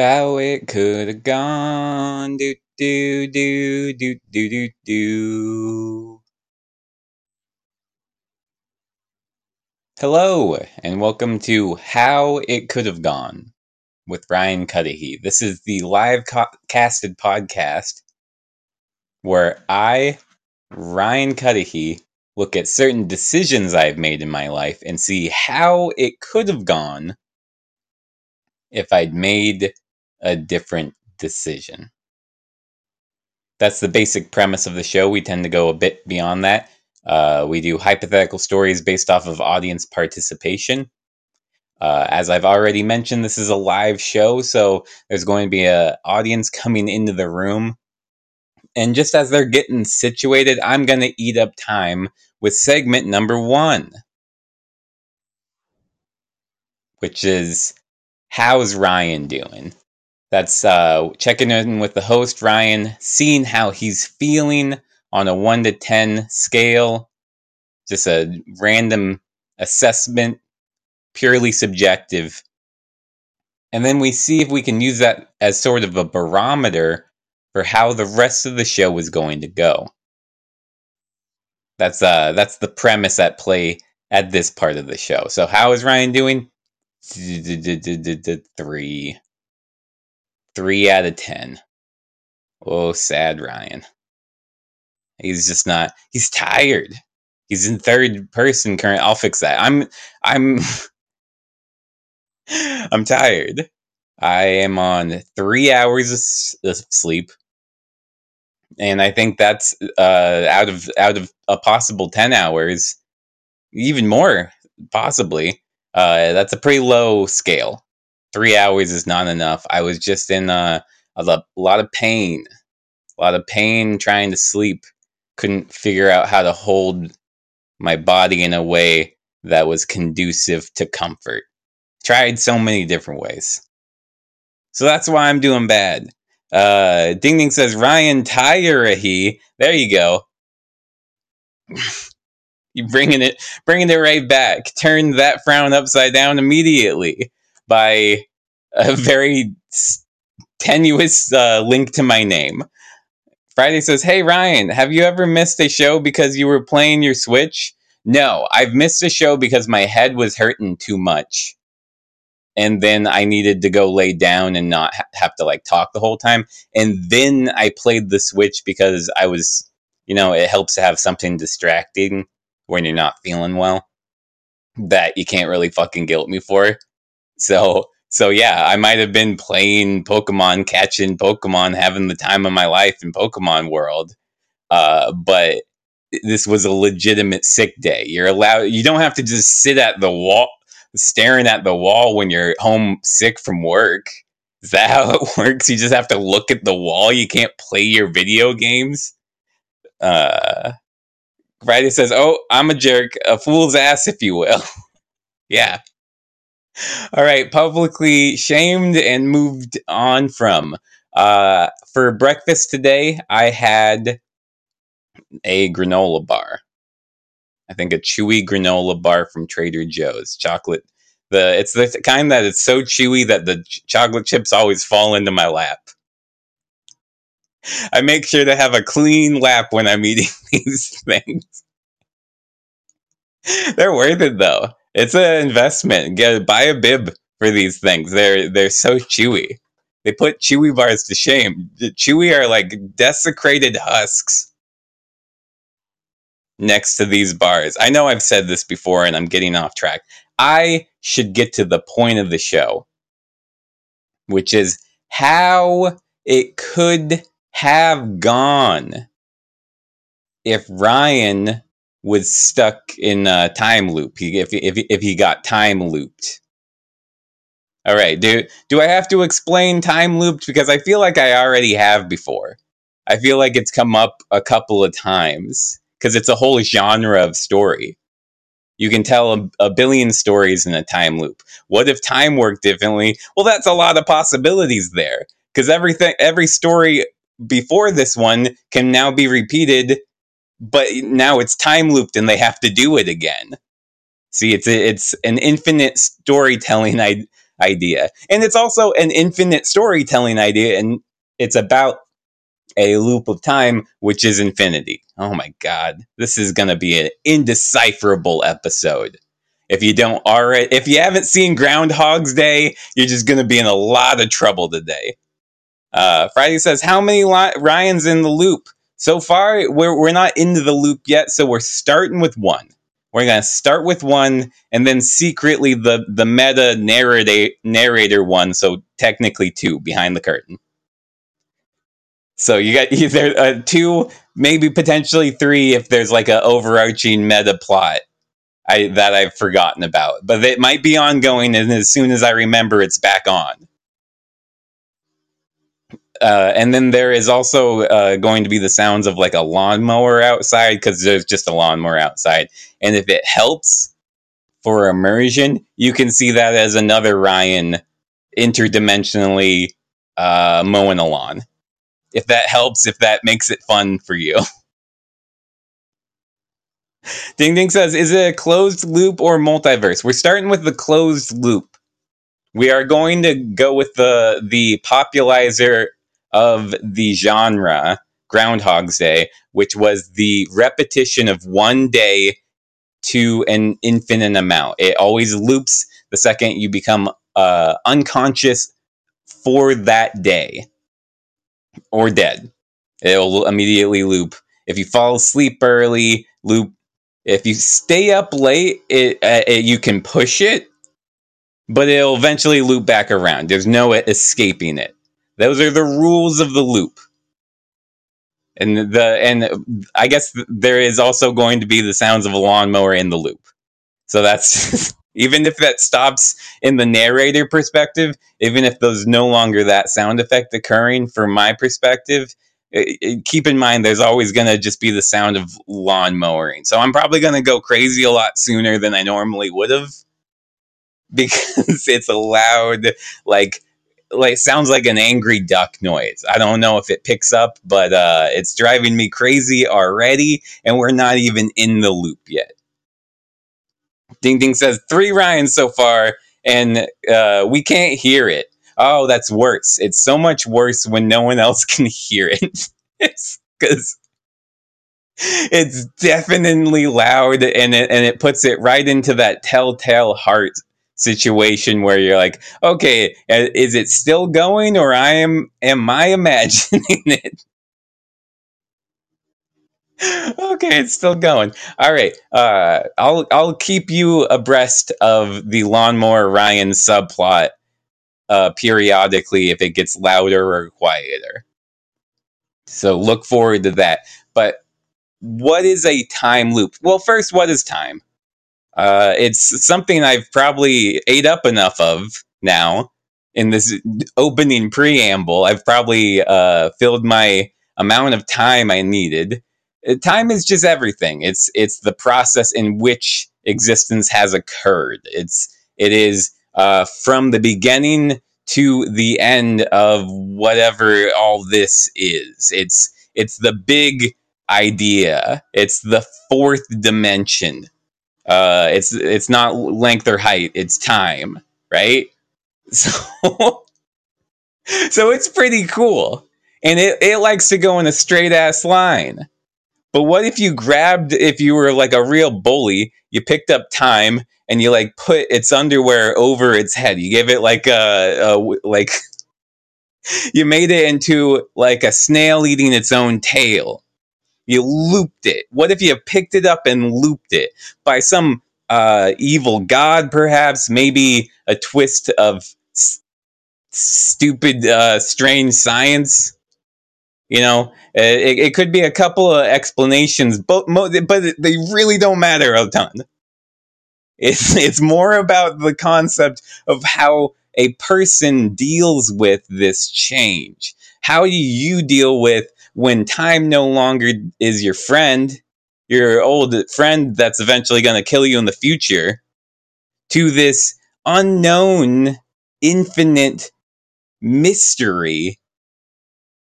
how it could have gone. Do do do do do do do. Hello and welcome to How It Could Have Gone with Ryan Cuddihy. This is the live casted podcast where I, Ryan Cuddihy, look at certain decisions I've made in my life and see how it could have gone if I'd made a different decision. That's the basic premise of the show. We tend to go a bit beyond that. We do hypothetical stories based off of audience participation. As I've already mentioned, this is a live show, so there's going to be an audience coming into the room. And just as they're getting situated, I'm going to eat up time with segment number one, which is, how's Ryan doing? That's checking in with the host, Ryan, seeing how he's feeling on a 1 to 10 scale. Just a random assessment, purely subjective. And then we see if we can use that as sort of a barometer for how the rest of the show is going to go. That's the premise at play at this part of the show. So how is Ryan doing? 3 out of 10. Oh, sad Ryan. He's just not. He's tired. He's in third person current. I'll fix that. I'm tired. I am on 3 hours of sleep. And I think that's out of a possible 10 hours, even more, possibly. That's a pretty low scale. 3 hours is not enough. I was just in a lot of pain. A lot of pain trying to sleep. Couldn't figure out how to hold my body in a way that was conducive to comfort. Tried so many different ways. So that's why I'm doing bad. Ding Ding says, Ryan Cuddihy. There you go. You're bringing it right back. Turn that frown upside down immediately by a very tenuous link to my name. Friday says, hey, Ryan, have you ever missed a show because you were playing your Switch? No, I've missed a show because my head was hurting too much. And then I needed to go lay down and not have to talk the whole time. And then I played the Switch because I was, it helps to have something distracting when you're not feeling well that you can't really fucking guilt me for. So yeah, I might have been playing Pokemon, catching Pokemon, having the time of my life in Pokemon World. But this was a legitimate sick day. You don't have to just sit at the wall, staring at the wall when you're home sick from work. Is that how it works? You just have to look at the wall. You can't play your video games. Friday says, oh, I'm a jerk. A fool's ass, if you will. Yeah. All right. Publicly shamed and moved on from. For breakfast today, I had a granola bar. I think a chewy granola bar from Trader Joe's. Chocolate. It's the kind that it's so chewy that the chocolate chips always fall into my lap. I make sure to have a clean lap when I'm eating these things. They're worth it though. It's an investment. Buy a bib for these things. They're so chewy. They put chewy bars to shame. The chewy are like desecrated husks next to these bars. I know I've said this before and I'm getting off track. I should get to the point of the show, which is how it could have gone if Ryan was stuck in a time loop. If he got time looped. All right, do I have to explain time looped? Because I feel like I already have before. I feel like it's come up a couple of times because it's a whole genre of story. You can tell a billion stories in a time loop. What if time worked differently? Well, that's a lot of possibilities there. Because every story before this one can now be repeated, but now it's time looped and they have to do it again. See, it's an infinite storytelling idea. And it's also an infinite storytelling idea, and it's about a loop of time, which is infinity. Oh my God. This is going to be an indecipherable episode. If you don't already, if you haven't seen Groundhog's Day, you're just going to be in a lot of trouble today. Friday says, how many Ryan's in the loop? So far, we're not into the loop yet, so we're starting with one. We're going to start with one, and then secretly the meta narrator one, so technically two, behind the curtain. So you got either two, maybe potentially three, if there's like an overarching meta plot that I've forgotten about. But it might be ongoing, and as soon as I remember, it's back on. And then there is also going to be the sounds of like a lawnmower outside, because there's just a lawnmower outside. And if it helps for immersion, you can see that as another Ryan interdimensionally mowing a lawn. If that helps, if that makes it fun for you. Ding Ding says, is it a closed loop or multiverse? We're starting with the closed loop. We are going to go with the popularizer of the genre, Groundhog's Day, which was the repetition of one day to an infinite amount. It always loops the second you become unconscious for that day or dead. It'll immediately loop. If you fall asleep early, loop. If you stay up late, you can push it, but it'll eventually loop back around. There's no escaping it. Those are the rules of the loop. And I guess there is also going to be the sounds of a lawnmower in the loop. So that's, even if that stops in the narrator perspective, even if there's no longer that sound effect occurring from my perspective, keep in mind there's always going to just be the sound of lawn mowing. So I'm probably going to go crazy a lot sooner than I normally would have, because it's a loud, like sounds like an angry duck noise. I don't know if it picks up, but it's driving me crazy already, and we're not even in the loop yet. Ding Ding says, 3 Ryans so far, and we can't hear it. Oh, that's worse. It's so much worse when no one else can hear it. Because it's definitely loud, and it puts it right into that telltale heart situation where you're like, okay, is it still going, or am I imagining it? Okay, it's still going. All right, I'll keep you abreast of the Lawnmower Ryan subplot periodically if it gets louder or quieter. So look forward to that. But what is a time loop? Well, first, what is time? It's something I've probably ate up enough of now in this opening preamble. I've probably filled my amount of time I needed. Time is just everything. It's the process in which existence has occurred. It is from the beginning to the end of whatever all this is. It's the big idea. It's the fourth dimension. It's not length or height. It's time, right? So it's pretty cool, and it likes to go in a straight ass line. But what if you grabbed, if you were like a real bully, you picked up time and you like put its underwear over its head. You gave it like a you made it into like a snail eating its own tail. You looped it. What if you picked it up and looped it by some evil god, perhaps? Maybe a twist of stupid, strange science. You know, it could be a couple of explanations, but they really don't matter a ton. It's more about the concept of how a person deals with this change. How do you deal with when time no longer is your friend, your old friend that's eventually going to kill you in the future, to this unknown, infinite mystery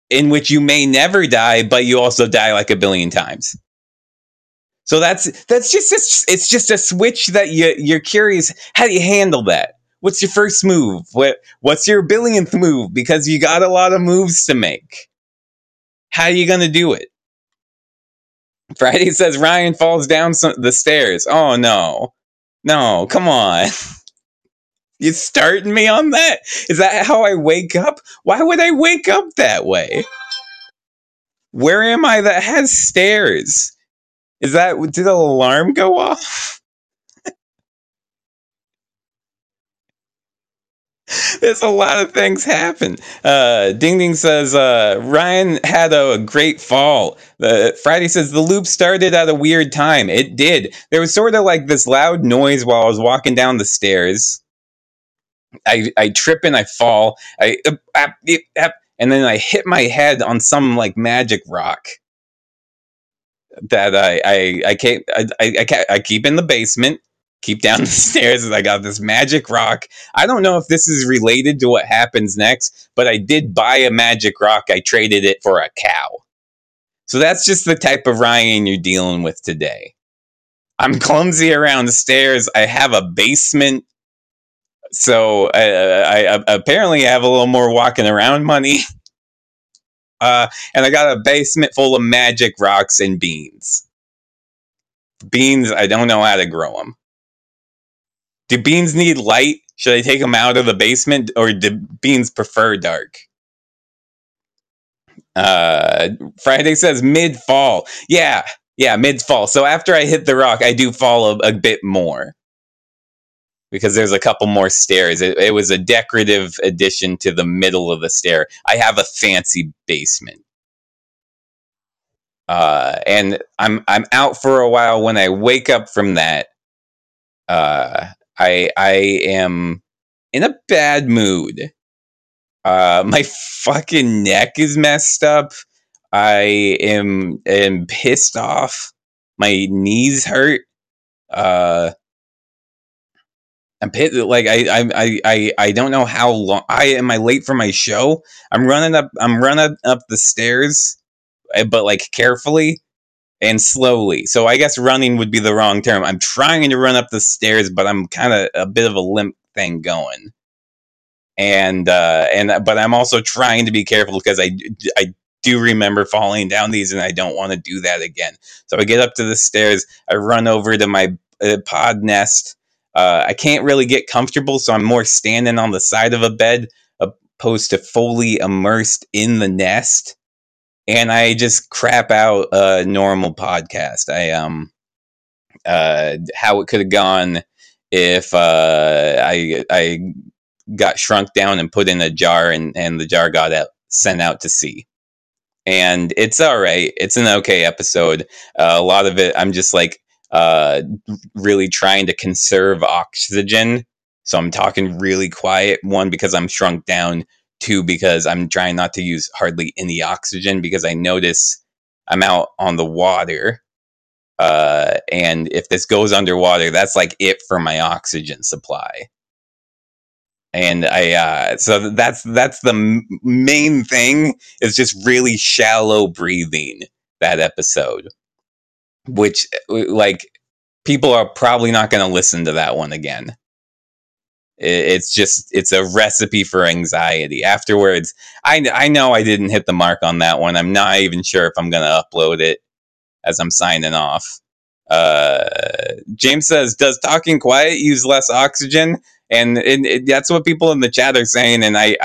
in which you may never die, but you also die like a billion times. So that's just a switch that you're curious. How do you handle that? what's your first move? What's your billionth move? Because you got a lot of moves to make. How are you going to do it? Friday says Ryan falls down the stairs. Oh, no. No, come on. You starting me on that? Is that how I wake up? Why would I wake up that way? Where am I that has stairs? Is that... Did an alarm go off? There's a lot of things happen. Ding Ding says, Ryan had a great fall. Friday says, the loop started at a weird time. It did. There was sort of like this loud noise while I was walking down the stairs. I trip and I fall. And then I hit my head on some like magic rock that I keep in the basement. Keep down the stairs, and I got this magic rock. I don't know if this is related to what happens next, but I did buy a magic rock. I traded it for a cow. So that's just the type of Ryan you're dealing with today. I'm clumsy around the stairs. I have a basement. So I apparently have a little more walking around money. And I got a basement full of magic rocks and beans. Beans, I don't know how to grow them. Do beans need light? Should I take them out of the basement? Or do beans prefer dark? Friday says mid-fall. Yeah, mid-fall. So after I hit the rock, I do fall a bit more. Because there's a couple more stairs. It was a decorative addition to the middle of the stair. I have a fancy basement. And I'm out for a while. When I wake up from that, I am in a bad mood. My fucking neck is messed up. I am pissed off. My knees hurt. I'm pissed. Like I don't know how long. Am I late for my show? I'm running up the stairs, but like carefully. And slowly. So I guess running would be the wrong term. I'm trying to run up the stairs, but I'm kind of a bit of a limp thing going. But I'm also trying to be careful because I do remember falling down these and I don't want to do that again. So I get up to the stairs. I run over to my pod nest. I can't really get comfortable, so I'm more standing on the side of a bed opposed to fully immersed in the nest. And I just crap out a normal podcast. How it could have gone if I got shrunk down and put in a jar, and the jar got sent out to sea. And it's all right. It's an okay episode. A lot of it, I'm just like really trying to conserve oxygen. So I'm talking really quiet. One, because I'm shrunk down. Two, because I'm trying not to use hardly any oxygen because I notice I'm out on the water. And if this goes underwater, that's like it for my oxygen supply. And so that's the main thing, is just really shallow breathing that episode, which like people are probably not going to listen to that one again. It's a recipe for anxiety afterwards. I know I didn't hit the mark on that one. I'm not even sure if I'm going to upload it as I'm signing off. James says, does talking quiet use less oxygen? And that's what people in the chat are saying. And I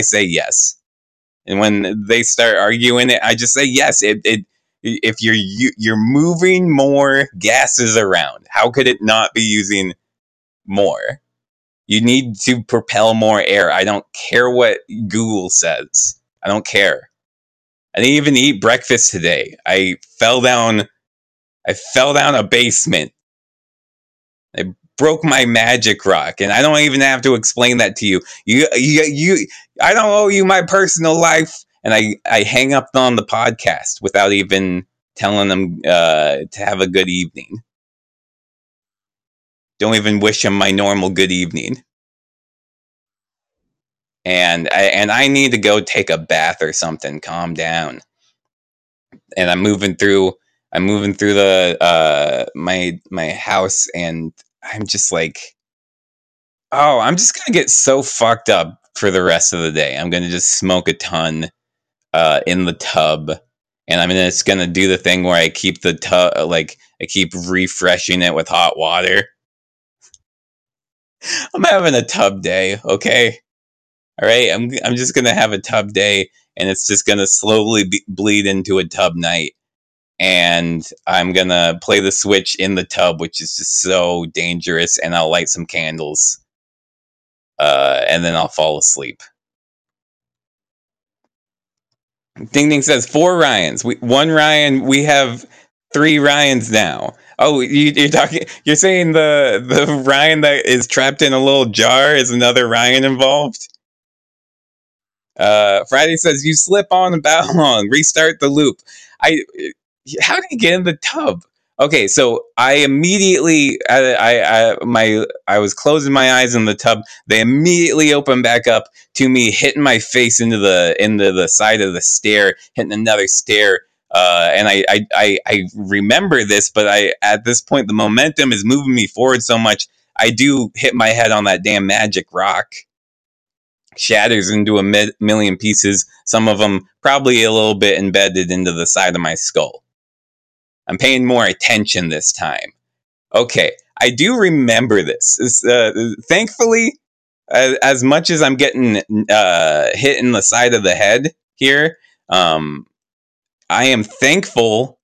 say yes. And when they start arguing it, I just say yes. If you're moving more gases around, how could it not be using more? You need to propel more air. I don't care what Google says. I don't care. I didn't even eat breakfast today. I fell down a basement. I broke my magic rock, and I don't even have to explain that to you. I don't owe you my personal life. And I hang up on the podcast without even telling them to have a good evening. Don't even wish him my normal good evening. And I need to go take a bath or something. Calm down. And I'm moving through the my house, and I'm just like, oh, I'm just going to get so fucked up for the rest of the day. I'm going to just smoke a ton in the tub. And I mean, it's going to do the thing where I keep the tub, like, I keep refreshing it with hot water. I'm having a tub day, okay? All right, I'm just going to have a tub day, and it's just going to slowly bleed into a tub night. And I'm going to play the Switch in the tub, which is just so dangerous, and I'll light some candles. And then I'll fall asleep. Ding Ding says 4 Ryans. One Ryan. We have 3 Ryans now. Oh, you're talking. You're saying the Ryan that is trapped in a little jar is another Ryan involved. Friday says you slip on a Bao Wong. Restart the loop. How did you get in the tub? Okay, so I immediately I was closing my eyes in the tub. They immediately opened back up to me hitting my face into the side of the stair, hitting another stair. And I remember this, but at this point the momentum is moving me forward so much. I do hit my head on that damn magic rock. Shatters into a million pieces. Some of them probably a little bit embedded into the side of my skull. I'm paying more attention this time. Okay, I do remember this. Thankfully, as much as I'm getting hit in the side of the head here, I am thankful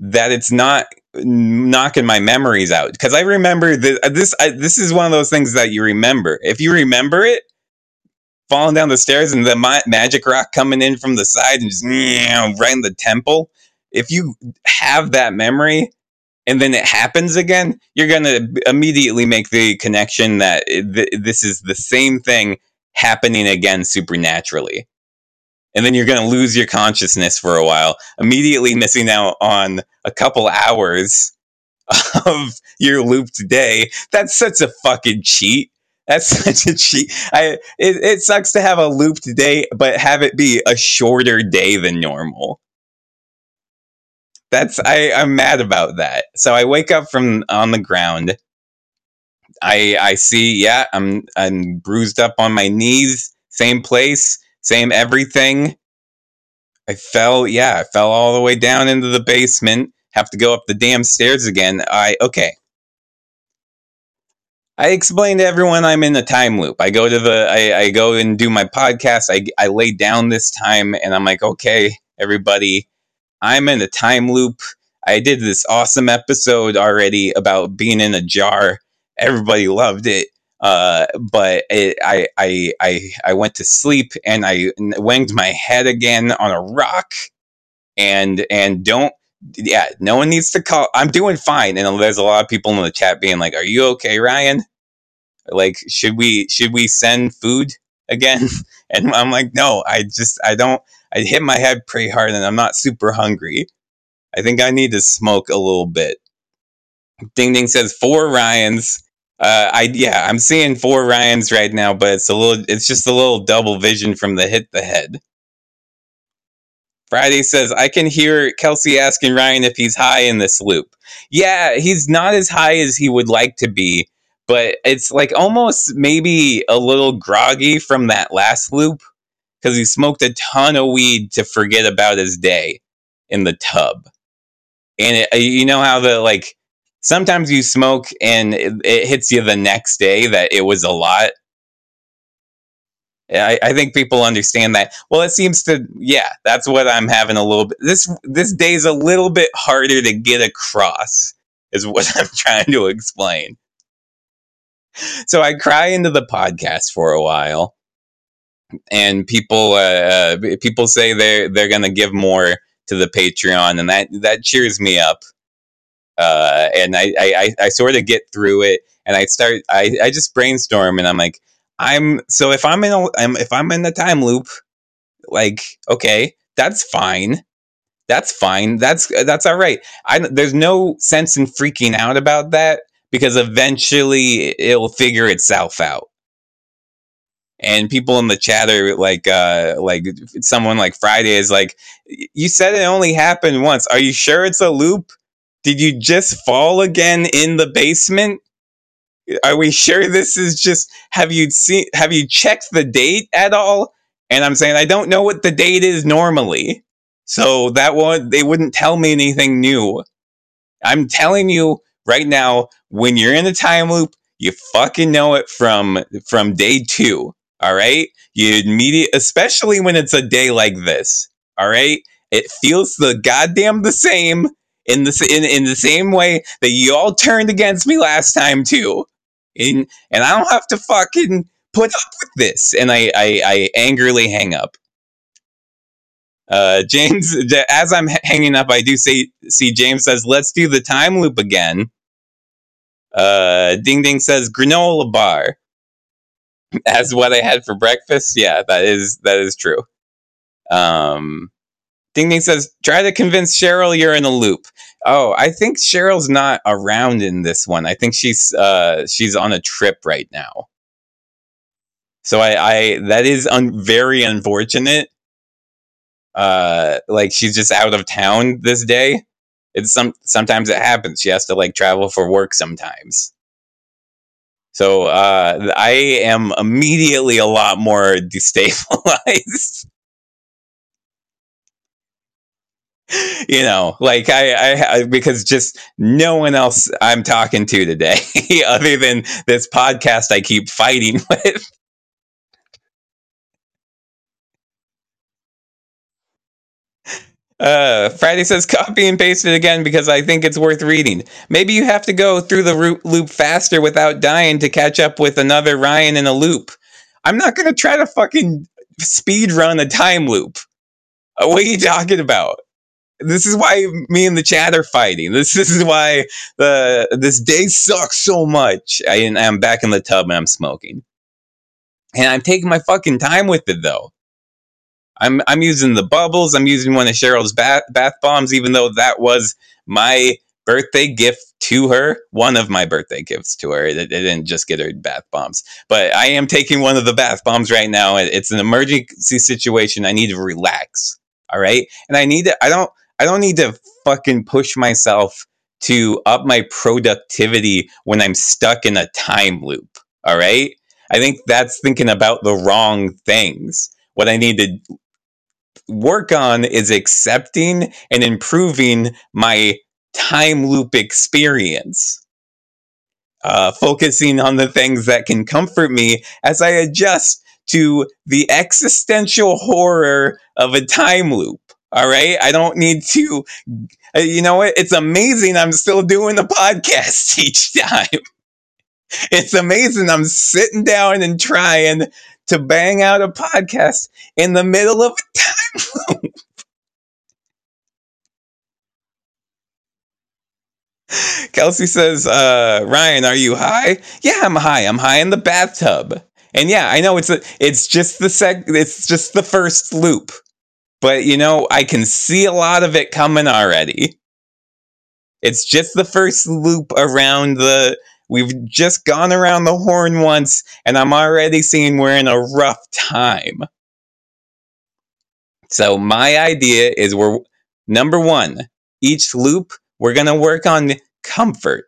that it's not knocking my memories out. Because I remember this is one of those things that you remember. If you remember it, falling down the stairs and the magic rock coming in from the side and just right in the temple, if you have that memory and then it happens again, you're going to immediately make the connection that this is the same thing happening again supernaturally. And then you're going to lose your consciousness for a while, immediately missing out on a couple hours of your looped day. That's such a fucking cheat. That's such a cheat. It sucks to have a looped day, but have it be a shorter day than normal. I'm mad about that. So I wake up from on the ground. I see, I'm bruised up on my knees, same place, same everything. I fell all the way down into the basement. Have to go up the damn stairs again. I explain to everyone I'm in a time loop. I go to I go and do my podcast. I lay down this time and I'm like, okay, everybody, I'm in a time loop. I did this awesome episode already about being in a jar. Everybody loved it. But I went to sleep and I wanged my head again on a rock. No one needs to call. I'm doing fine. And there's a lot of people in the chat being like, "Are you okay, Ryan? Like, should we send food again?" And I'm like, "No, I hit my head pretty hard and I'm not super hungry. I think I need to smoke a little bit." Ding Ding says 4 Ryans. I'm seeing 4 Ryans right now, but it's just a little double vision from the hit the head. Friday says, I can hear Kelsey asking Ryan if he's high in this loop. Yeah, he's not as high as he would like to be, but it's like almost maybe a little groggy from that last loop. Because he smoked a ton of weed to forget about his day in the tub. And you know how sometimes you smoke and it hits you the next day that it was a lot. I think people understand that. Well, it seems to, that's what I'm having a little bit. This day's a little bit harder to get across is what I'm trying to explain. So I cry into the podcast for a while. And people say they're gonna give more to the Patreon, and that cheers me up. And I sort of get through it, and I just brainstorm, and I'm like, if I'm in the time loop, like, okay, that's fine, that's all right. There's no sense in freaking out about that because eventually it'll figure itself out. And people in the chat are like someone like Friday is like, you said it only happened once. Are you sure it's a loop? Did you just fall again in the basement? Are we sure this is just, have you checked the date at all? And I'm saying, I don't know what the date is normally. So that one, they wouldn't tell me anything new. I'm telling you right now, when you're in a time loop, you fucking know it from day two. All right. You immediately, especially when it's a day like this. All right. It feels the goddamn the same in the same way that you all turned against me last time too. And I don't have to fucking put up with this. And I angrily hang up. James, as I'm hanging up, I do see James says, let's do the time loop again. Ding Ding says granola bar. As what I had for breakfast. Yeah, that is true. Ding Ding says, try to convince Cheryl you're in a loop. Oh, I think Cheryl's not around in this one. I think she's on a trip right now. So I that is very unfortunate. Like she's just out of town this day. It's sometimes it happens. She has to like travel for work sometimes. So I am immediately a lot more destabilized. You know, like I because just no one else I'm talking to today other than this podcast I keep fighting with. Friday says copy and paste it again because I think it's worth reading. Maybe you have to go through the loop faster without dying to catch up with another Ryan in a loop. I'm not going to try to fucking speed run a time loop. What are you talking about? This is why me and the chat are fighting. This is why this day sucks so much. I'm back in the tub and I'm smoking. And I'm taking my fucking time with it though. I'm using the bubbles. I'm using one of Cheryl's bath bombs, even though that was my birthday gift to her. One of my birthday gifts to her. It didn't just get her bath bombs. But I am taking one of the bath bombs right now. It's an emergency situation. I need to relax. All right? And I need to... I don't need to fucking push myself to up my productivity when I'm stuck in a time loop. All right? I think that's thinking about the wrong things. What I need to work on is accepting and improving my time loop experience. Focusing on the things that can comfort me as I adjust to the existential horror of a time loop. All right? I don't need to... You know what? It's amazing I'm still doing the podcast each time. It's amazing I'm sitting down and trying to bang out a podcast in the middle of a time loop. Kelsey says, Ryan, are you high? Yeah, I'm high. I'm high in the bathtub. And yeah, I know it's just the first loop. But, you know, I can see a lot of it coming already. It's just the first loop around we've just gone around the horn once, and I'm already seeing we're in a rough time. So my idea is number one, each loop, we're going to work on comfort.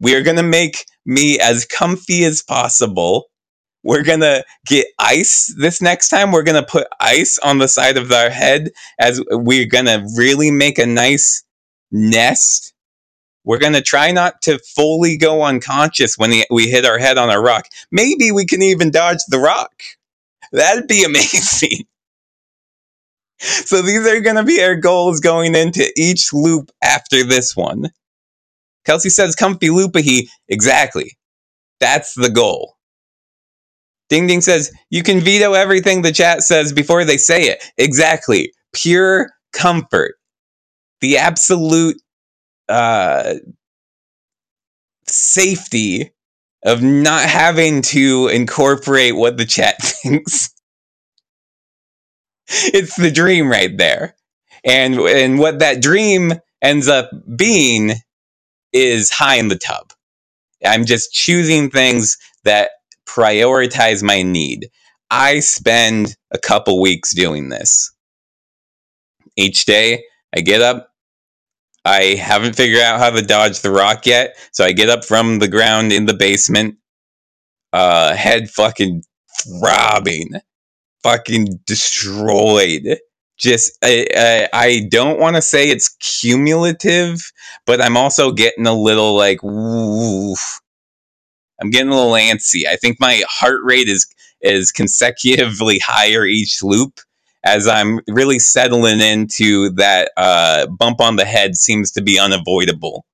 We are going to make me as comfy as possible. We're going to get ice this next time. We're going to put ice on the side of our head as we're going to really make a nice nest. We're going to try not to fully go unconscious when we hit our head on a rock. Maybe we can even dodge the rock. That'd be amazing. So these are going to be our goals going into each loop after this one. Kelsey says comfy loopahy. Exactly. That's the goal. Ding Ding says, you can veto everything the chat says before they say it. Exactly. Pure comfort. The absolute safety of not having to incorporate what the chat thinks. It's the dream right there. And what that dream ends up being is high in the tub. I'm just choosing things that prioritize my need. I spend a couple weeks doing this. Each day, I get up, I haven't figured out how to dodge the rock yet, so I get up from the ground in the basement, head fucking throbbing, fucking destroyed. Just, I don't want to say it's cumulative, but I'm also getting a little, like, oof. I'm getting a little antsy. I think my heart rate is consecutively higher each loop as I'm really settling into that bump on the head seems to be unavoidable.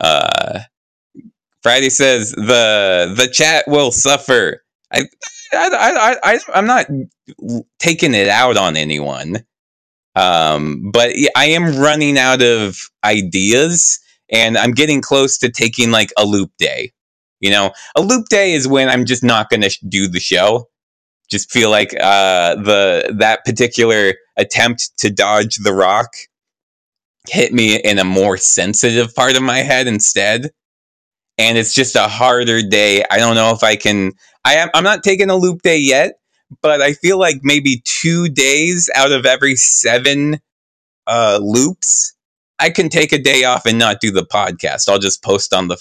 Friday says the chat will suffer. I'm not taking it out on anyone, but I am running out of ideas. And I'm getting close to taking, like, a loop day. You know, a loop day is when I'm just not going to do the show. Just feel like that particular attempt to dodge the rock hit me in a more sensitive part of my head instead. And it's just a harder day. I don't know if I can... I'm not taking a loop day yet, but I feel like maybe 2 days out of every 7 loops... I can take a day off and not do the podcast. I'll just post on the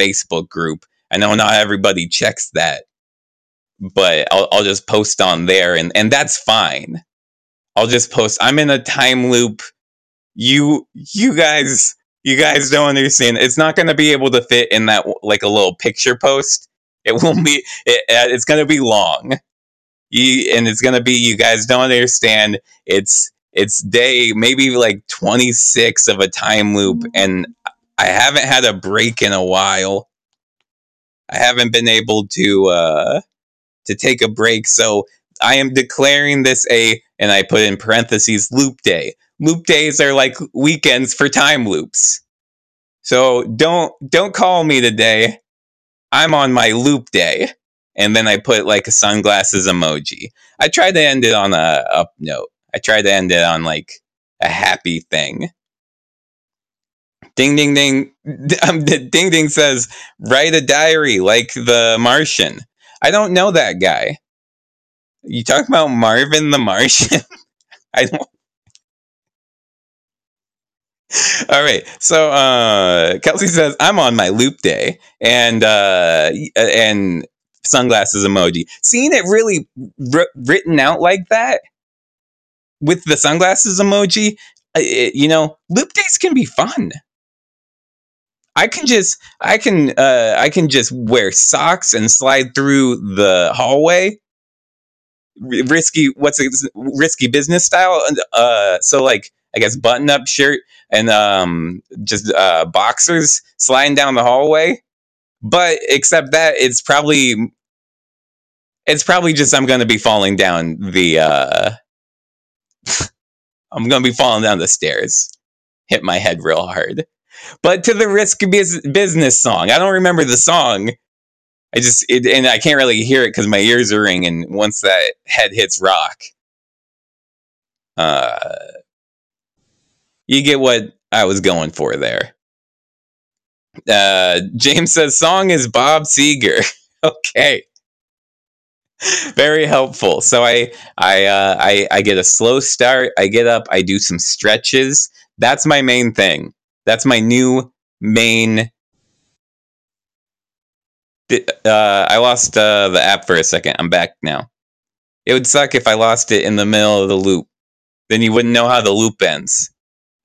Facebook group. I know not everybody checks that, but I'll just post on there, and that's fine. I'll just post. I'm in a time loop. You guys don't understand. It's not going to be able to fit in that, like, a little picture post. It won't be. It's going to be long. And it's going to be. You guys don't understand. It's day maybe like 26 of a time loop, and I haven't had a break in a while. I haven't been able to take a break, so I am declaring this a, and I put in parentheses, loop day. Loop days are like weekends for time loops. So don't call me today. I'm on my loop day. And then I put, like, a sunglasses emoji. I tried to end it on a up note. I tried to end it on, like, a happy thing. Ding, ding, ding. Ding, ding says, write a diary like the Martian. I don't know that guy. You talking about Marvin the Martian? I don't. All right. So, Kelsey says, I'm on my loop day. And sunglasses emoji. Seeing it really written out like that, with the sunglasses emoji, you know, loop days can be fun. I can just wear socks and slide through the hallway. Risky business style. So, like, I guess button up shirt and just boxers sliding down the hallway. But except that it's probably just I'm going to be falling down the. I'm going to be falling down the stairs. Hit my head real hard. But to the Risk Business song. I don't remember the song. And I can't really hear it because my ears are ringing once that head hits rock. You get what I was going for there. James says, song is Bob Seger. Okay. Very helpful. So I get a slow start. I get up. I do some stretches. That's my main thing. That's my new main. I lost the app for a second. I'm back now. It would suck if I lost it in the middle of the loop. Then you wouldn't know how the loop ends.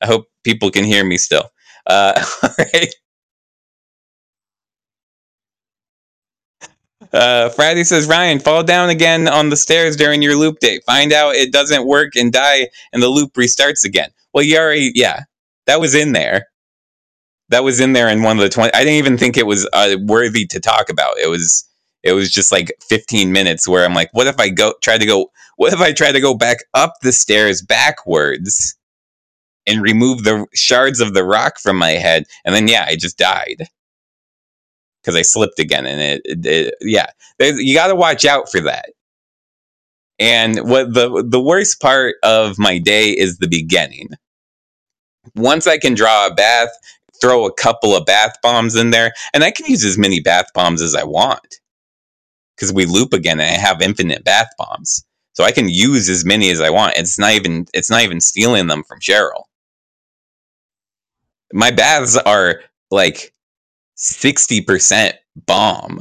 I hope people can hear me still. All right. Friday says, Ryan, fall down again on the stairs during your loop day. Find out it doesn't work and die, and the loop restarts again. Well, that was in there. That was in there in one of the 20. I didn't even think it was worthy to talk about. It was just like 15 minutes where I'm like, what if I try to go back up the stairs backwards and remove the shards of the rock from my head? And then, I just died. Because I slipped again, and it. You got to watch out for that. And what the worst part of my day is the beginning. Once I can draw a bath, throw a couple of bath bombs in there, and I can use as many bath bombs as I want. Because we loop again, and I have infinite bath bombs, so I can use as many as I want. It's not even stealing them from Cheryl. My baths are like 60% bomb.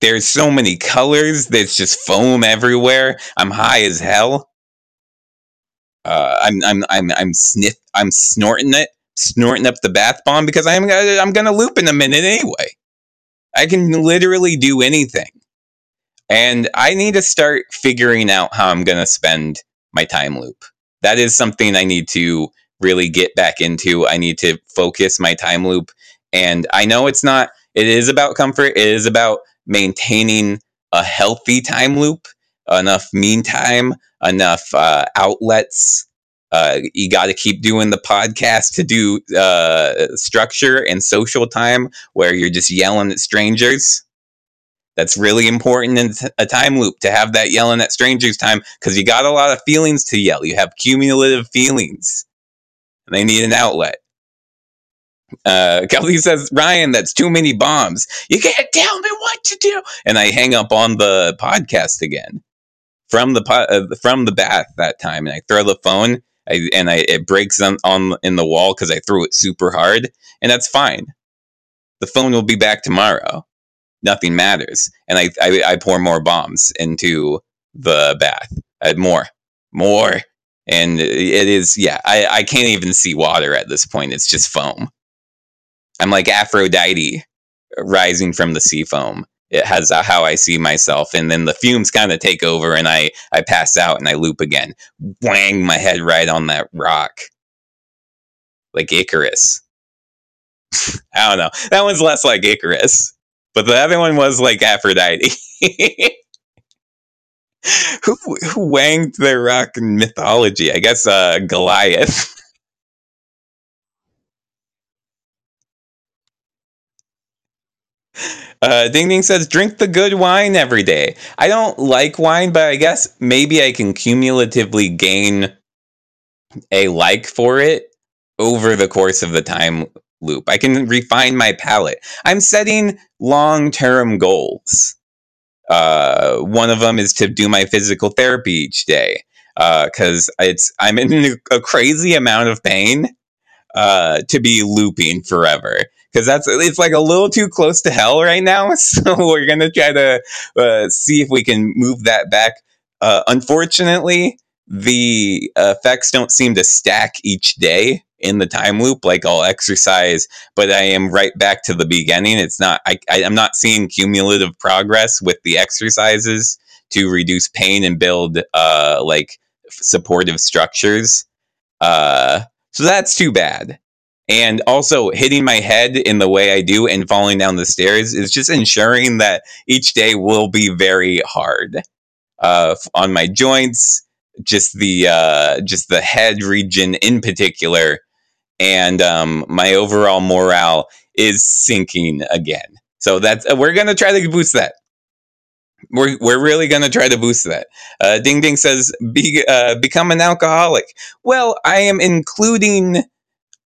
There's so many colors. There's just foam everywhere. I'm high as hell. I'm snorting it, snorting up the bath bomb because I'm gonna loop in a minute anyway. I can literally do anything, and I need to start figuring out how I'm gonna spend my time loop. That is something I need to really get back into. I need to focus my time loop, and I know it's not. It is about comfort. It is about maintaining a healthy time loop, enough meantime, enough outlets. You got to keep doing the podcast to do structure and social time where you're just yelling at strangers. That's really important in a time loop to have that yelling at strangers time because you got a lot of feelings to yell. You have cumulative feelings and they need an outlet. Kelly says, Ryan, that's too many bombs. You can't tell me what to do. And I hang up on the podcast again from the bath that time. And I throw the phone it breaks on the wall because I threw it super hard. And that's fine. The phone will be back tomorrow. Nothing matters. And I pour more bombs into the bath. More. And it is, yeah, I can't even see water at this point. It's just foam. I'm like Aphrodite rising from the sea foam. It has how I see myself. And then the fumes kind of take over and I pass out and I loop again. Whang, my head right on that rock. Like Icarus. I don't know. That one's less like Icarus. But the other one was like Aphrodite. Who wanged their rock in mythology? I guess Goliath. Ding Ding says, drink the good wine every day. I don't like wine, but I guess maybe I can cumulatively gain a like for it over the course of the time loop. I can refine my palate. I'm setting long-term goals. One of them is to do my physical therapy each day because I'm in a crazy amount of pain to be looping forever. Because it's like a little too close to hell right now. So we're going to try to see if we can move that back. Unfortunately, the effects don't seem to stack each day in the time loop. Like I'll exercise, but I am right back to the beginning. It's not. I'm not seeing cumulative progress with the exercises to reduce pain and build like supportive structures. So that's too bad. And also hitting my head in the way I do and falling down the stairs is just ensuring that each day will be very hard on my joints, just the head region in particular. And my overall morale is sinking again. So that's we're going to try to boost that. We're really going to try to boost that. Ding Ding says, become an alcoholic. Well, I am including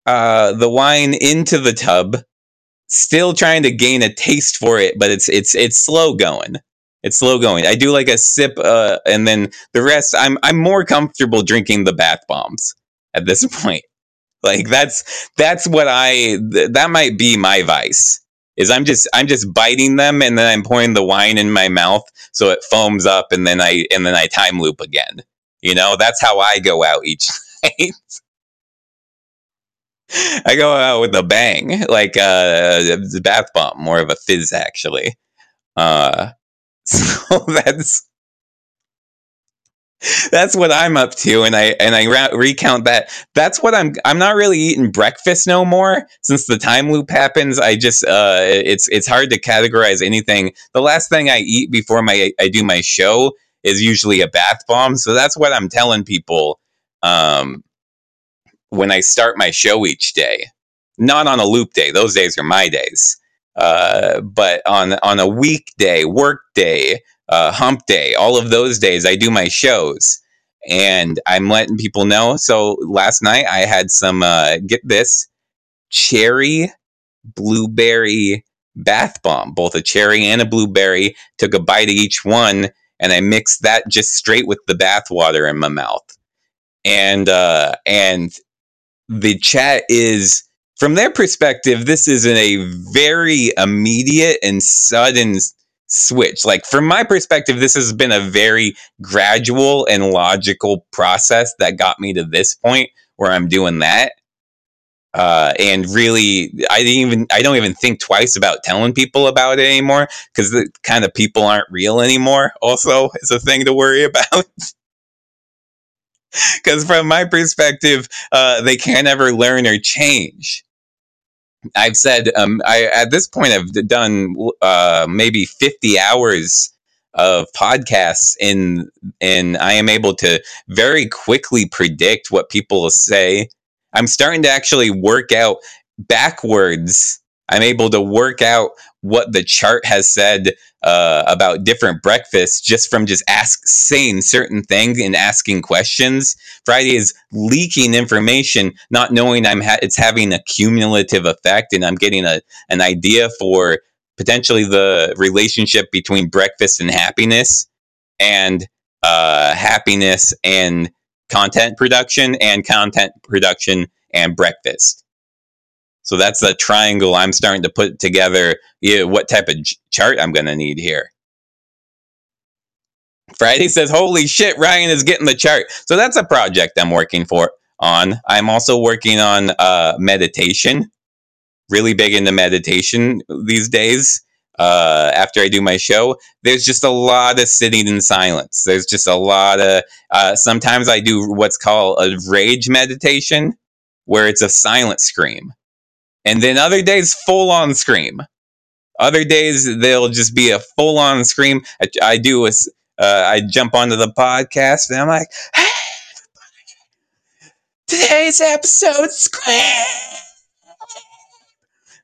the wine into the tub, still trying to gain a taste for it, but it's slow going. It's slow going. I do like a sip, and then the rest. I'm more comfortable drinking the bath bombs at this point. Like that's what that might be my vice. Is I'm just biting them, and then I'm pouring the wine in my mouth so it foams up, and then I time loop again. You know, that's how I go out each night. I go out with a bang, like the bath bomb, more of a fizz, actually. So that's what I'm up to, and I recount that. That's what I'm not really eating breakfast no more since the time loop happens. I just it's hard to categorize anything. The last thing I eat before I do my show is usually a bath bomb, so that's what I'm telling people. When I start my show each day, not on a loop day, those days are my days, but on a weekday, work day, hump day, all of those days, I do my shows and I'm letting people know. So last night I had some, get this, cherry blueberry bath bomb, both a cherry and a blueberry, took a bite of each one and I mixed that just straight with the bath water in my mouth. And the chat is from their perspective, this is a very immediate and sudden switch. Like, from my perspective, this has been a very gradual and logical process that got me to this point where I'm doing that. And really, I don't even think twice about telling people about it anymore, because the kind of people aren't real anymore. Also, it's a thing to worry about. Because from my perspective, they can't ever learn or change. I've said, at this point, I've done maybe 50 hours of podcasts, and I am able to very quickly predict what people will say. I'm starting to actually work out backwards. I'm able to work out what the chart has said about different breakfasts just from saying certain things and asking questions. Friday is leaking information, not knowing it's having a cumulative effect, and I'm getting an idea for potentially the relationship between breakfast and happiness, and happiness and content production, and content production and breakfast. So that's the triangle I'm starting to put together, what type of chart I'm going to need here. Friday says, holy shit, Ryan is getting the chart. So that's a project I'm working on. I'm also working on meditation. Really big into meditation these days. After I do my show, there's just a lot of sitting in silence. There's just a lot of... sometimes I do what's called a rage meditation, where it's a silent scream. And then other days, full-on scream. Other days, they'll just be a full-on scream. I jump onto the podcast, and I'm like, hey, today's episode, scream!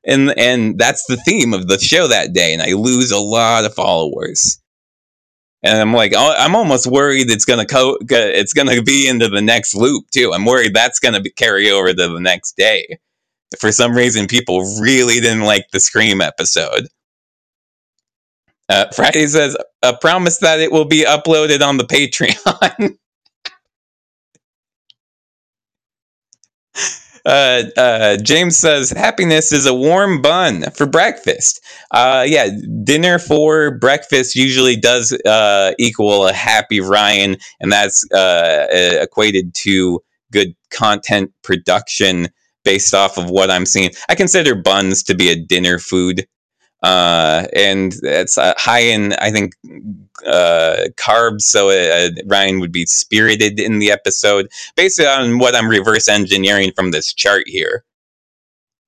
And that's the theme of the show that day, and I lose a lot of followers. And I'm like, I'm almost worried it's gonna be into the next loop, too. I'm worried that's gonna carry over to the next day. For some reason, people really didn't like the Scream episode. Friday says, I promise that it will be uploaded on the Patreon. James says, happiness is a warm bun for breakfast. Yeah, dinner for breakfast usually does equal a happy Ryan, and that's equated to good content production based off of what I'm seeing. I consider buns to be a dinner food. And it's high in, I think, carbs. So Ryan would be spirited in the episode, based on what I'm reverse engineering from this chart here.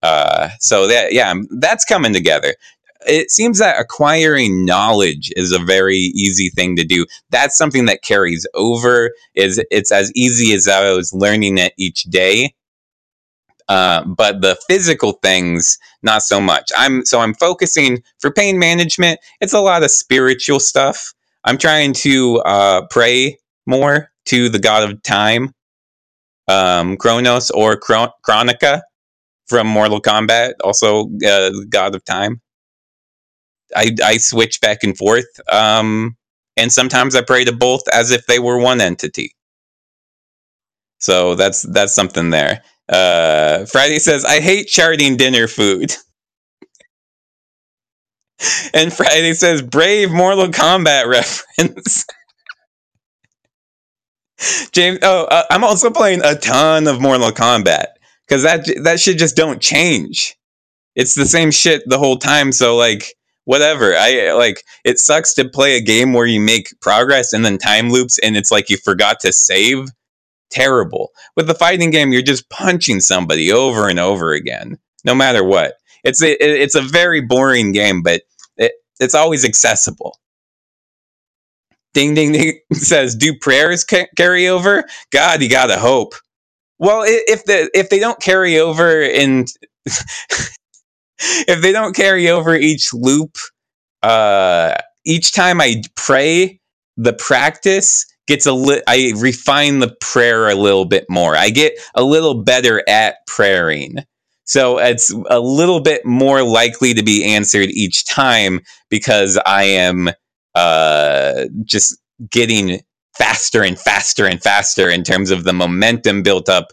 That's coming together. It seems that acquiring knowledge is a very easy thing to do. That's something that carries over. It's as easy as I was learning it each day. But the physical things, not so much. I'm focusing for pain management. It's a lot of spiritual stuff. I'm trying to pray more to the god of time, Kronos, or Kronika from Mortal Kombat, also the god of time. I switch back and forth, and sometimes I pray to both as if they were one entity. So that's something there. Friday says, I hate charting dinner food. And Friday says, brave Mortal Kombat reference. James, I'm also playing a ton of Mortal Kombat, because that shit just don't change. It's the same shit the whole time, so like, whatever. It sucks to play a game where you make progress and then time loops, and it's like you forgot to save. Terrible. With the fighting game, you're just punching somebody over and over again, no matter what. It's a very boring game, but it's always accessible. Ding ding ding says, do prayers carry over? God, you gotta hope. Well, if they don't carry over in if they don't carry over each loop, each time I pray, the practice gets I refine the prayer a little bit more. I get a little better at praying. So it's a little bit more likely to be answered each time, because I am just getting faster and faster and faster in terms of the momentum built up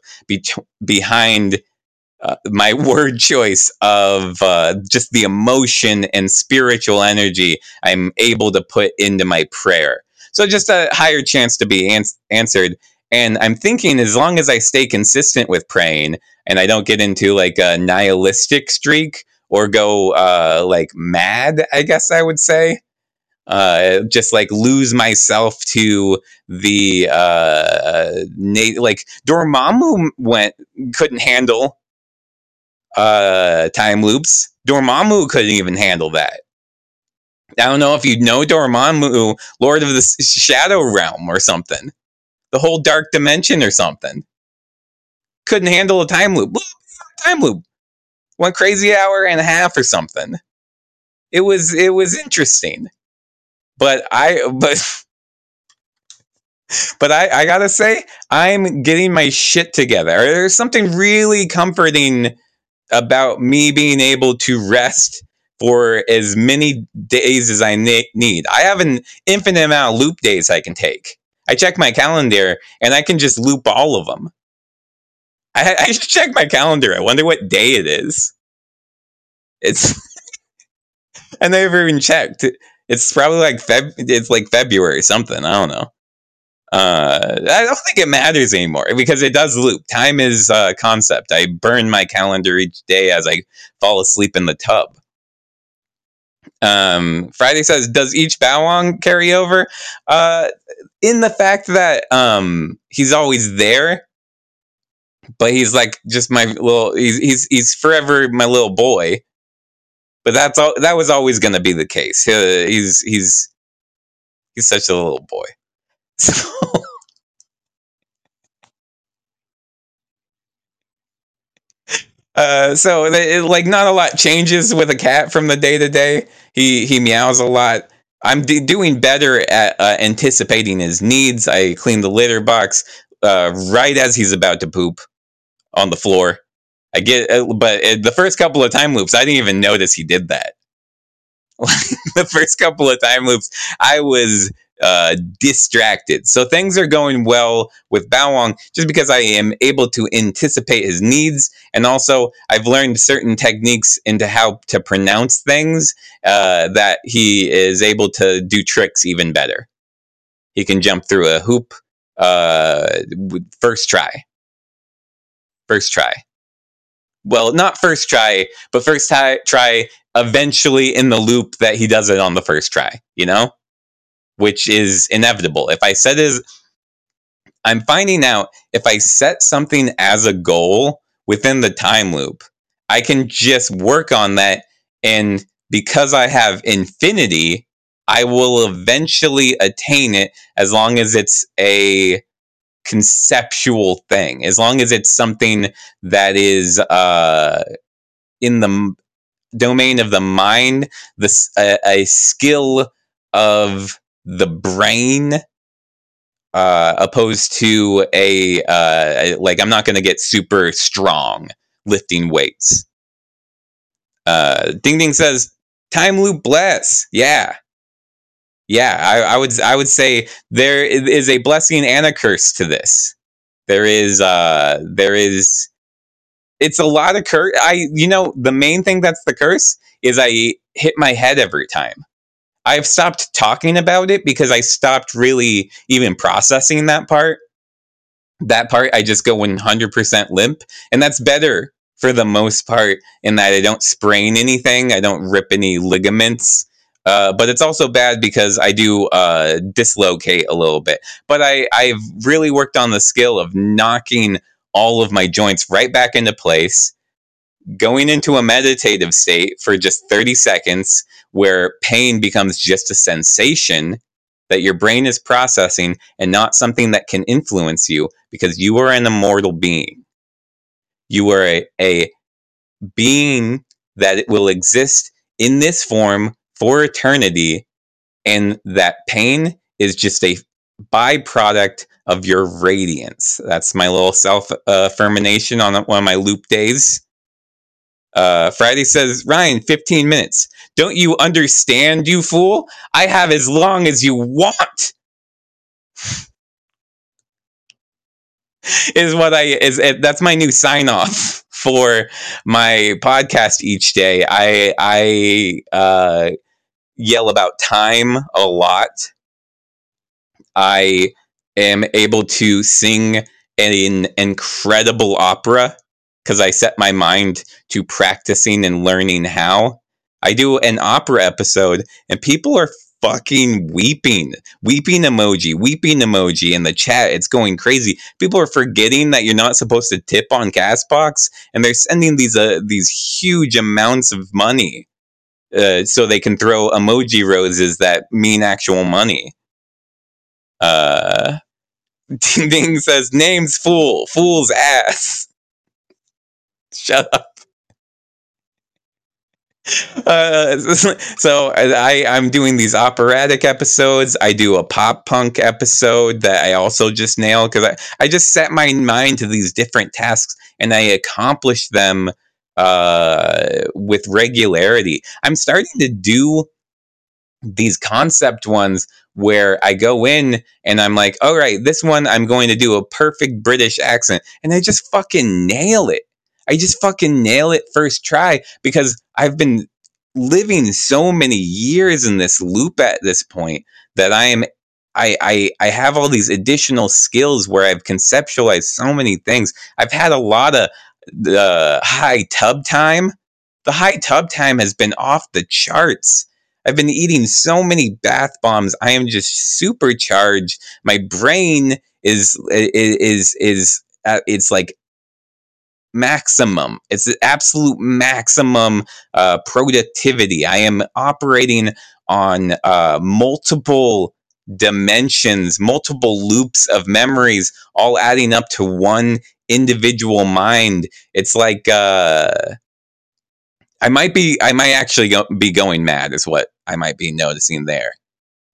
behind my word choice of just the emotion and spiritual energy I'm able to put into my prayer. So just a higher chance to be answered. And I'm thinking, as long as I stay consistent with praying and I don't get into like a nihilistic streak or go like mad, I guess I would say, just like lose myself to the like Dormammu couldn't handle time loops. Dormammu couldn't even handle that. I don't know if you know Dormammu, Lord of the Shadow Realm or something, the whole Dark Dimension or something. Couldn't handle a time loop. One crazy hour and a half or something. It was interesting, but I gotta say, I'm getting my shit together. There's something really comforting about me being able to rest for as many days as I need. I have an infinite amount of loop days I can take. I check my calendar and I can just loop all of them. I should check my calendar. I wonder what day it is. It's I never even checked. It's probably like February or something. I don't know. I don't think it matters anymore because it does loop. Time is a concept. I burn my calendar each day as I fall asleep in the tub. Friday says, does each Bao Wong carry over? In the fact that he's always there, but he's like just my little. He's forever my little boy. But that's all. That was always going to be the case. He's such a little boy. So like not a lot changes with a cat from the day to day. He meows a lot. I'm doing better at anticipating his needs. I clean the litter box right as he's about to poop on the floor. I get, but the first couple of time loops, I didn't even notice he did that. The first couple of time loops, I was distracted. So things are going well with Bao Wong just because I am able to anticipate his needs. And also, I've learned certain techniques into how to pronounce things that he is able to do tricks even better. He can jump through a hoop first try. Well, not first try, but first try eventually in the loop that he does it on the first try, you know? Which is inevitable. I'm finding out if I set something as a goal within the time loop, I can just work on that. And because I have infinity, I will eventually attain it as long as it's a conceptual thing, as long as it's something that is in the domain of the mind, a skill of the brain, opposed to a like I'm not going to get super strong lifting weights. Ding Ding says time loop bless. Yeah, I would say there is a blessing and a curse to this. It's a lot of curse. The main thing that's the curse is I hit my head every time. I've stopped talking about it because I stopped really even processing that part. That part, I just go 100% limp, and that's better for the most part in that I don't sprain anything, I don't rip any ligaments. But it's also bad because I do dislocate a little bit. But I've really worked on the skill of knocking all of my joints right back into place, going into a meditative state for just 30 seconds where pain becomes just a sensation that your brain is processing and not something that can influence you, because you are an immortal being. You are a being that will exist in this form for eternity, and that pain is just a byproduct of your radiance. That's my little self-affirmation on one of my loop days. Friday says, Ryan, 15 minutes. Don't you understand, you fool? I have as long as you want. is what I is. That's my new sign off for my podcast each day. I yell about time a lot. I am able to sing an incredible opera because I set my mind to practicing and learning how. I do an opera episode and people are fucking weeping. Weeping emoji in the chat. It's going crazy. People are forgetting that you're not supposed to tip on Castbox, and they're sending these huge amounts of money so they can throw emoji roses that mean actual money. Ding Ding says, name's fool. Fool's ass. Shut up. So I'm doing these operatic episodes. I do a pop punk episode that I also just nailed because I just set my mind to these different tasks and I accomplish them with regularity. I'm starting to do these concept ones where I go in and I'm like, all right, this one I'm going to do a perfect British accent, and I just fucking nail it. I just fucking nail it first try because I've been living so many years in this loop at this point that I have all these additional skills where I've conceptualized so many things. I've had a lot of high tub time. The high tub time has been off the charts. I've been eating so many bath bombs. I am just supercharged. My brain is it's like maximum. It's the absolute maximum productivity. I am operating on multiple dimensions, multiple loops of memories, all adding up to one individual mind. It's like I might actually be going mad is what I might be noticing there.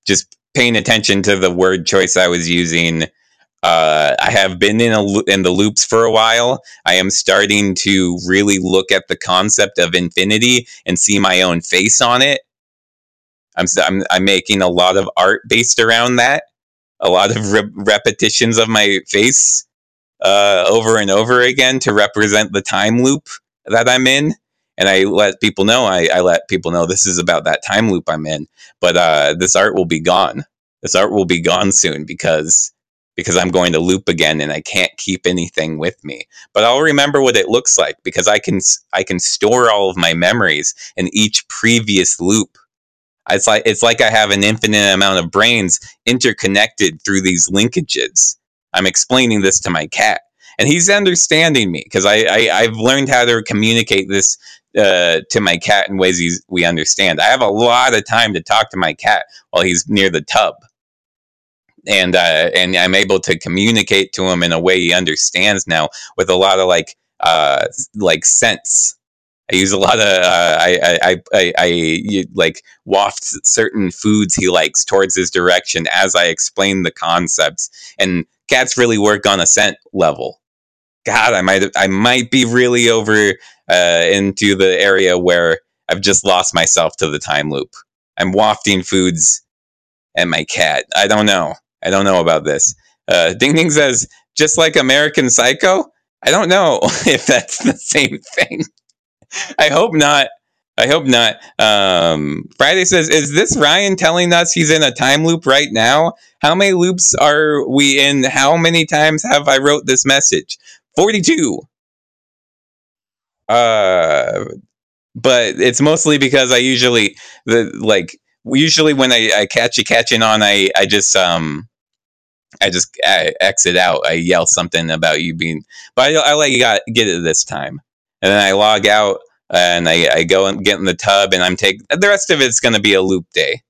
Just paying attention to the word choice I was using. I have been in the loops for a while. I am starting to really look at the concept of infinity and see my own face on it. I'm making a lot of art based around that. A lot of repetitions of my face over and over again to represent the time loop that I'm in. And I let people know, I let people know this is about that time loop I'm in. But this art will be gone. This art will be gone soon because I'm going to loop again and I can't keep anything with me. But I'll remember what it looks like because I can store all of my memories in each previous loop. It's like I have an infinite amount of brains interconnected through these linkages. I'm explaining this to my cat. And he's understanding me because I've learned how to communicate this to my cat in ways we understand. I have a lot of time to talk to my cat while he's near the tub. And I'm able to communicate to him in a way he understands now with a lot of like scents. I use a lot of I waft certain foods he likes towards his direction as I explain the concepts. And cats really work on a scent level. God, I might be really over into the area where I've just lost myself to the time loop. I'm wafting foods at my cat. I don't know. I don't know about this. Ding Ding says, just like American Psycho? I don't know if that's the same thing. I hope not. I hope not. Friday says, is this Ryan telling us he's in a time loop right now? How many loops are we in? How many times have I wrote this message? 42. But it's mostly because I usually when I catch you catching on, I just exit out. I yell something about you being, but I let you get it this time. And then I log out and I go and get in the tub and I'm taking the rest of it's going to be a loop day.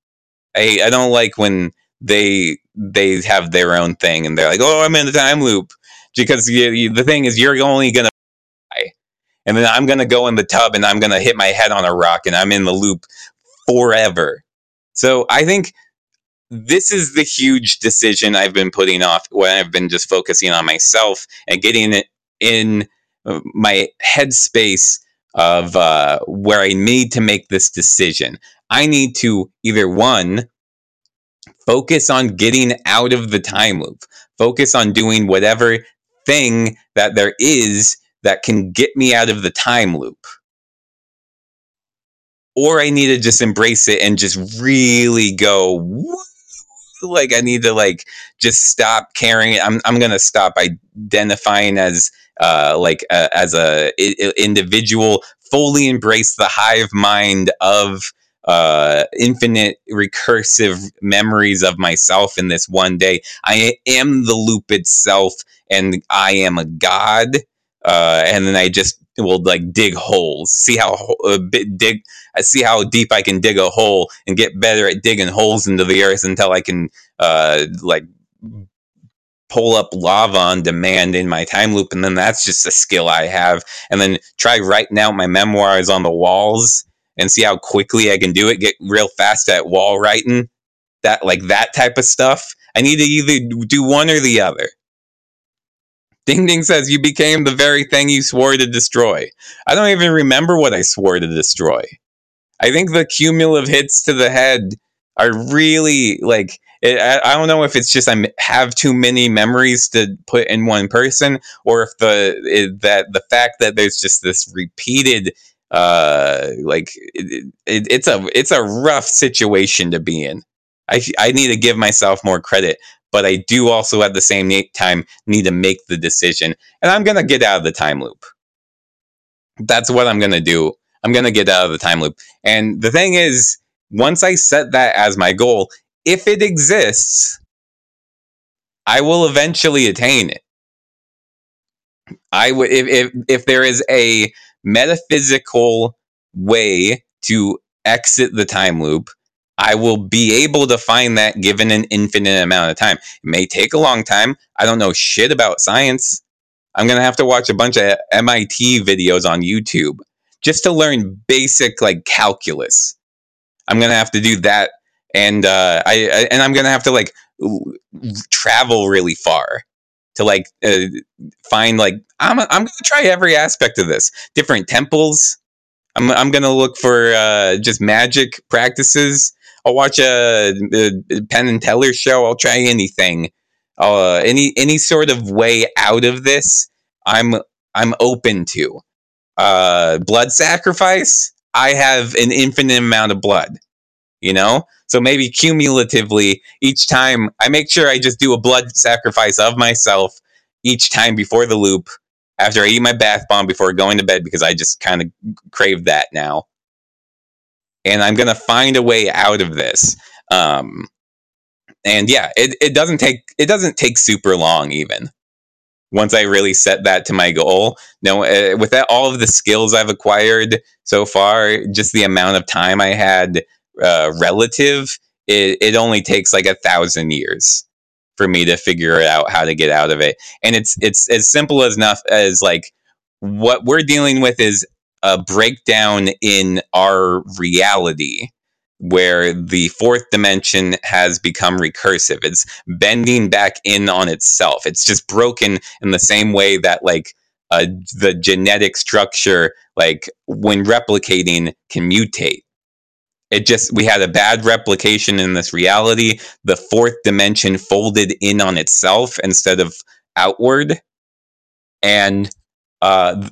I don't like when they have their own thing and they're like, oh, I'm in the time loop because the thing is you're only going to die. And then I'm going to go in the tub and I'm going to hit my head on a rock and I'm in the loop forever. So I think this is the huge decision I've been putting off when I've been just focusing on myself and getting it in my headspace of where I need to make this decision. I need to either one, focus on getting out of the time loop, focus on doing whatever thing that there is that can get me out of the time loop. Or I need to just embrace it and just really go, woo! Like, I need to, like, just stop caring. I'm going to stop identifying as a individual, fully embrace the hive mind of infinite recursive memories of myself in this one day. I am the loop itself, and I am a god. And then I just will, like, dig holes, see how deep I can dig a hole and get better at digging holes into the earth until I can, like, pull up lava on demand in my time loop. And then that's just a skill I have. And then try writing out my memoirs on the walls and see how quickly I can do it. Get real fast at wall writing, that type of stuff. I need to either do one or the other. Ding Ding says, you became the very thing you swore to destroy. I don't even remember what I swore to destroy. I think the cumulative hits to the head are really, like... I don't know if it's just I have too many memories to put in one person, or if the fact that there's just this repeated... it's a rough situation to be in. I need to give myself more credit. But I do also at the same time need to make the decision. And I'm going to get out of the time loop. That's what I'm going to do. I'm going to get out of the time loop. And the thing is, once I set that as my goal, if it exists, I will eventually attain it. If there is a metaphysical way to exit the time loop, I will be able to find that given an infinite amount of time. It may take a long time. I don't know shit about science. I'm going to have to watch a bunch of MIT videos on YouTube just to learn basic, like, calculus. I'm going to have to do that. And I'm going to have to, like, travel really far to, like, find, like, I'm going to try every aspect of this. Different temples. I'm going to look for just magic practices. I'll watch a Penn and Teller show. I'll try anything, any sort of way out of this. I'm open to blood sacrifice. I have an infinite amount of blood, you know. So maybe cumulatively, each time I make sure I just do a blood sacrifice of myself each time before the loop. After I eat my bath bomb before going to bed, because I just kind of crave that now. And I'm going to find a way out of this. And yeah, it doesn't take super long even. Once I really set that to my goal. No, with that, all of the skills I've acquired so far, just the amount of time I had relative, it only takes like 1,000 years for me to figure out how to get out of it. And it's as simple as enough as, like, what we're dealing with is a breakdown in our reality where the fourth dimension has become recursive. It's bending back in on itself. It's just broken in the same way that, like, the genetic structure, like, when replicating, can mutate. We had a bad replication in this reality. The fourth dimension folded in on itself instead of outward. And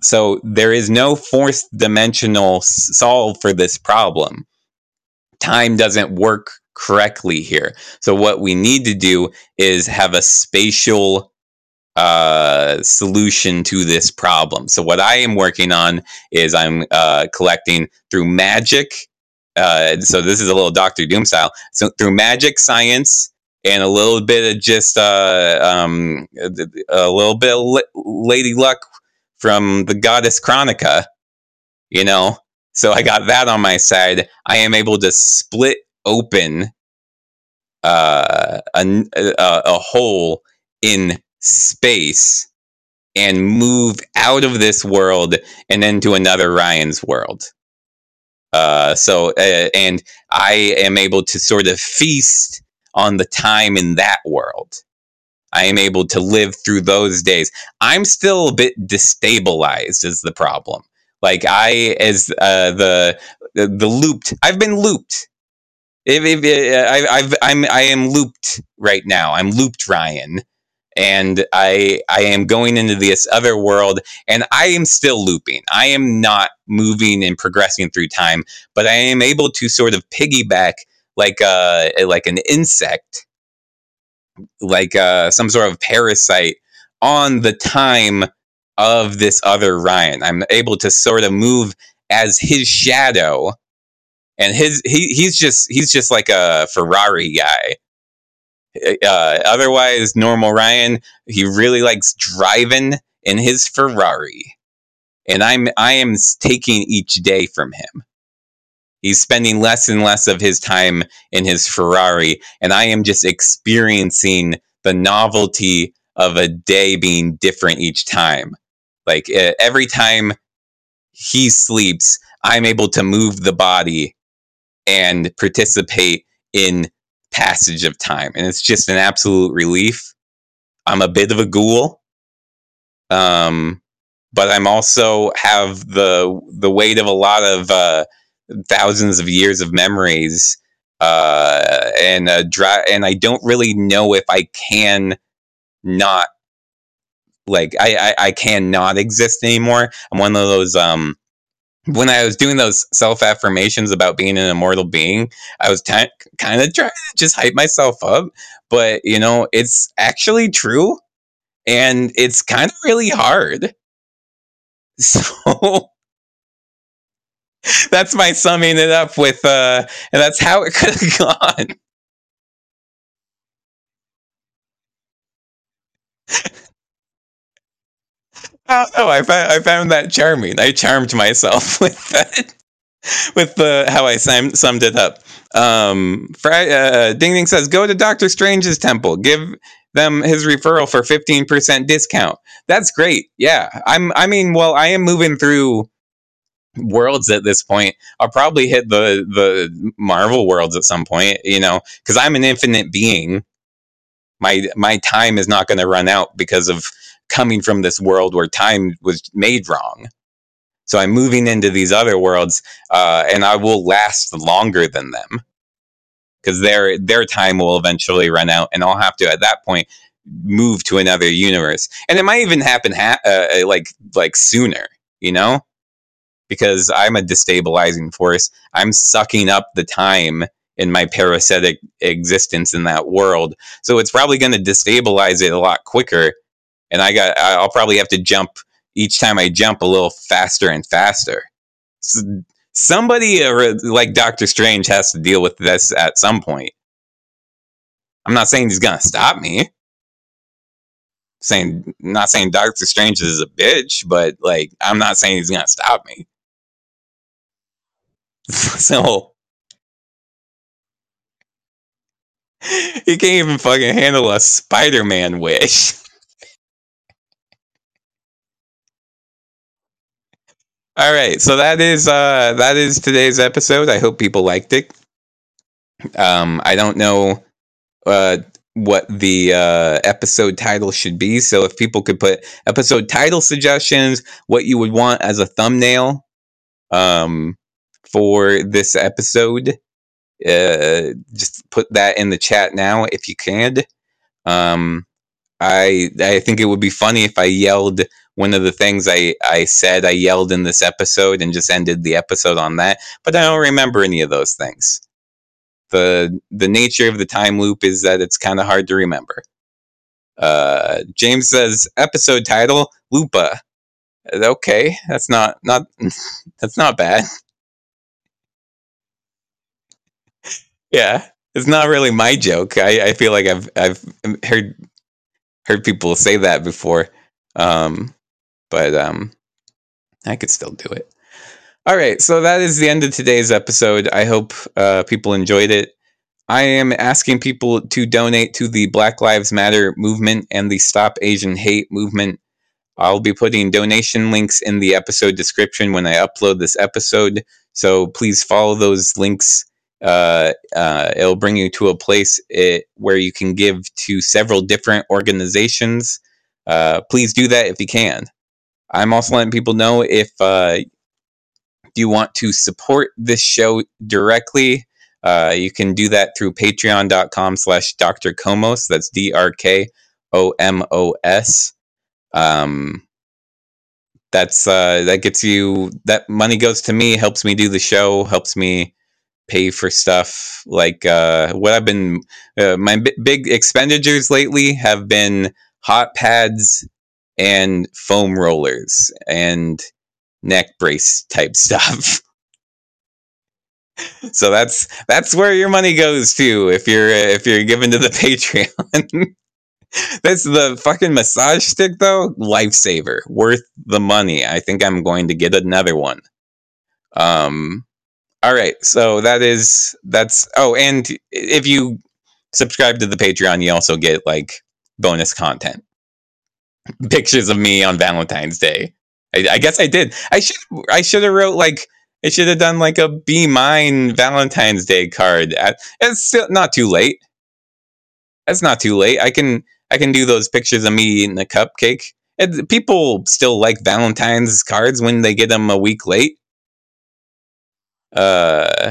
so there is no fourth dimensional solve for this problem. Time doesn't work correctly here. So what we need to do is have a spatial solution to this problem. So what I am working on is I'm collecting through magic. So this is a little Doctor Doom style. So through magic, science, and a little bit of just a little bit of Lady Luck from the goddess Kronika, you know. So I got that on my side. I am able to split open a hole in space and move out of this world and into another Ryan's world. And I am able to sort of feast on the time in that world. I am able to live through those days. I'm still a bit destabilized is the problem. Like, the looped, I've been looped. I am looped right now. I'm looped Ryan. and I am going into this other world, and I am still looping. I am not moving and progressing through time, but I am able to sort of piggyback like an insect, like some sort of parasite on the time of this other Ryan. I'm able to sort of move as his shadow, and he's just like a Ferrari guy. Otherwise, normal Ryan, he really likes driving in his Ferrari, and I am taking each day from him. He's spending less and less of his time in his Ferrari, and I am just experiencing the novelty of a day being different each time. Like every time he sleeps, I'm able to move the body and participate in passage of time, and it's just an absolute relief. I'm a bit of a ghoul, but I'm also have the weight of a lot of thousands of years of memories, and I don't really know if I can not, like, I cannot exist anymore. I'm one of those when I was doing those self-affirmations about being an immortal being, I was kind of trying to just hype myself up. But, you know, it's actually true. And it's kind of really hard. So that's my summing it up with, and that's how it could have gone. Oh, no, I found that charming. I charmed myself with that, with the how I summed it up. Ding Ding says, go to Doctor Strange's temple. Give them his referral for 15% discount. That's great. Yeah, I am moving through worlds at this point. I'll probably hit the Marvel worlds at some point, you know, because I'm an infinite being. My time is not going to run out because of coming from this world where time was made wrong. So I'm moving into these other worlds, and I will last longer than them because their time will eventually run out, and I'll have to, at that point, move to another universe. And it might even happen like sooner, you know, because I'm a destabilizing force. I'm sucking up the time in my parasitic existence in that world. So it's probably going to destabilize it a lot quicker. And I'll probably have to jump each time I jump a little faster and faster. So somebody like Doctor Strange has to deal with this at some point. I'm not saying he's going to stop me. Not saying Doctor Strange is a bitch, but like I'm not saying he's going to stop me. So he can't even fucking handle a Spider-Man wish. All right, so that is today's episode. I hope people liked it. I don't know what the episode title should be, so if people could put episode title suggestions, what you would want as a thumbnail for this episode, just put that in the chat now if you can. I think it would be funny if I yelled one of the things I said I yelled in this episode and just ended the episode on that, but I don't remember any of those things. The nature of the time loop is that it's kind of hard to remember. James says, episode title, Lupa. Okay, that's not that's not bad. Yeah, it's not really my joke. I feel like I've heard people say that before. But I could still do it. All right, so that is the end of today's episode. I hope people enjoyed it. I am asking people to donate to the Black Lives Matter movement and the Stop Asian Hate movement. I'll be putting donation links in the episode description when I upload this episode, so please follow those links. It'll bring you to a place where you can give to several different organizations. Please do that if you can. I'm also letting people know if you want to support this show directly, you can do that through patreon.com/Dr. Komos. That's DRK OMOS. That's that gets you, that money goes to me, helps me do the show, helps me pay for stuff like what I've been my big expenditures lately have been hot pads and foam rollers and neck brace type stuff. So that's where your money goes to if you're given to the Patreon. That's the fucking massage stick, though. Lifesaver. Worth the money. I think I'm going to get another one. All right. So that's... Oh, and if you subscribe to the Patreon, you also get, like, bonus content. Pictures of me on Valentine's Day. I guess I did. I should have wrote, like... I should have done, like, a Be Mine Valentine's Day card. It's still not too late. That's not too late. I can do those pictures of me eating a cupcake. And people still like Valentine's cards when they get them a week late. James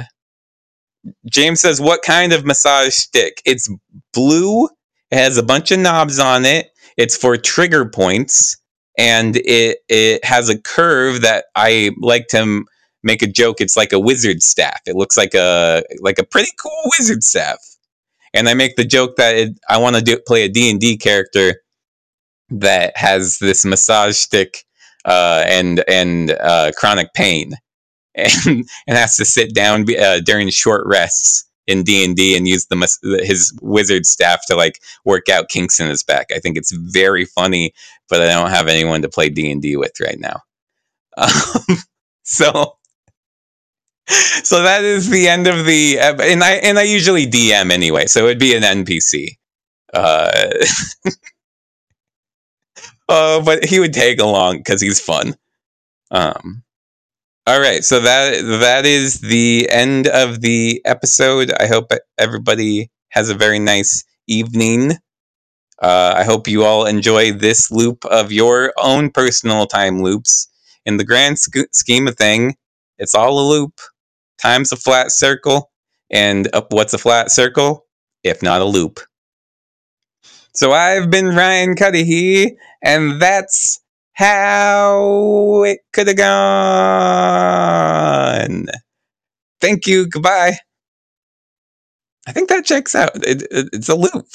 says, what kind of massage stick? It's blue. It has a bunch of knobs on it. It's for trigger points. And it has a curve that I like to make a joke. It's like a wizard staff. It looks like a pretty cool wizard staff. And I make the joke that I want to play a D&D character that has this massage stick and chronic pain, and has to sit down during short rests in D&D and use his wizard staff to, like, work out kinks in his back. I think it's very funny, but I don't have anyone to play D&D with right now. So that is the end of the... And I usually DM anyway, so it would be an NPC. But he would tag along because he's fun. All right, so that is the end of the episode. I hope everybody has a very nice evening. I hope you all enjoy this loop of your own personal time loops. In the grand scheme of thing, it's all a loop. Time's a flat circle, and what's a flat circle if not a loop? So I've been Ryan Cuddihy, and that's how it could have gone. Thank you, goodbye. I think that checks out. It's a loop.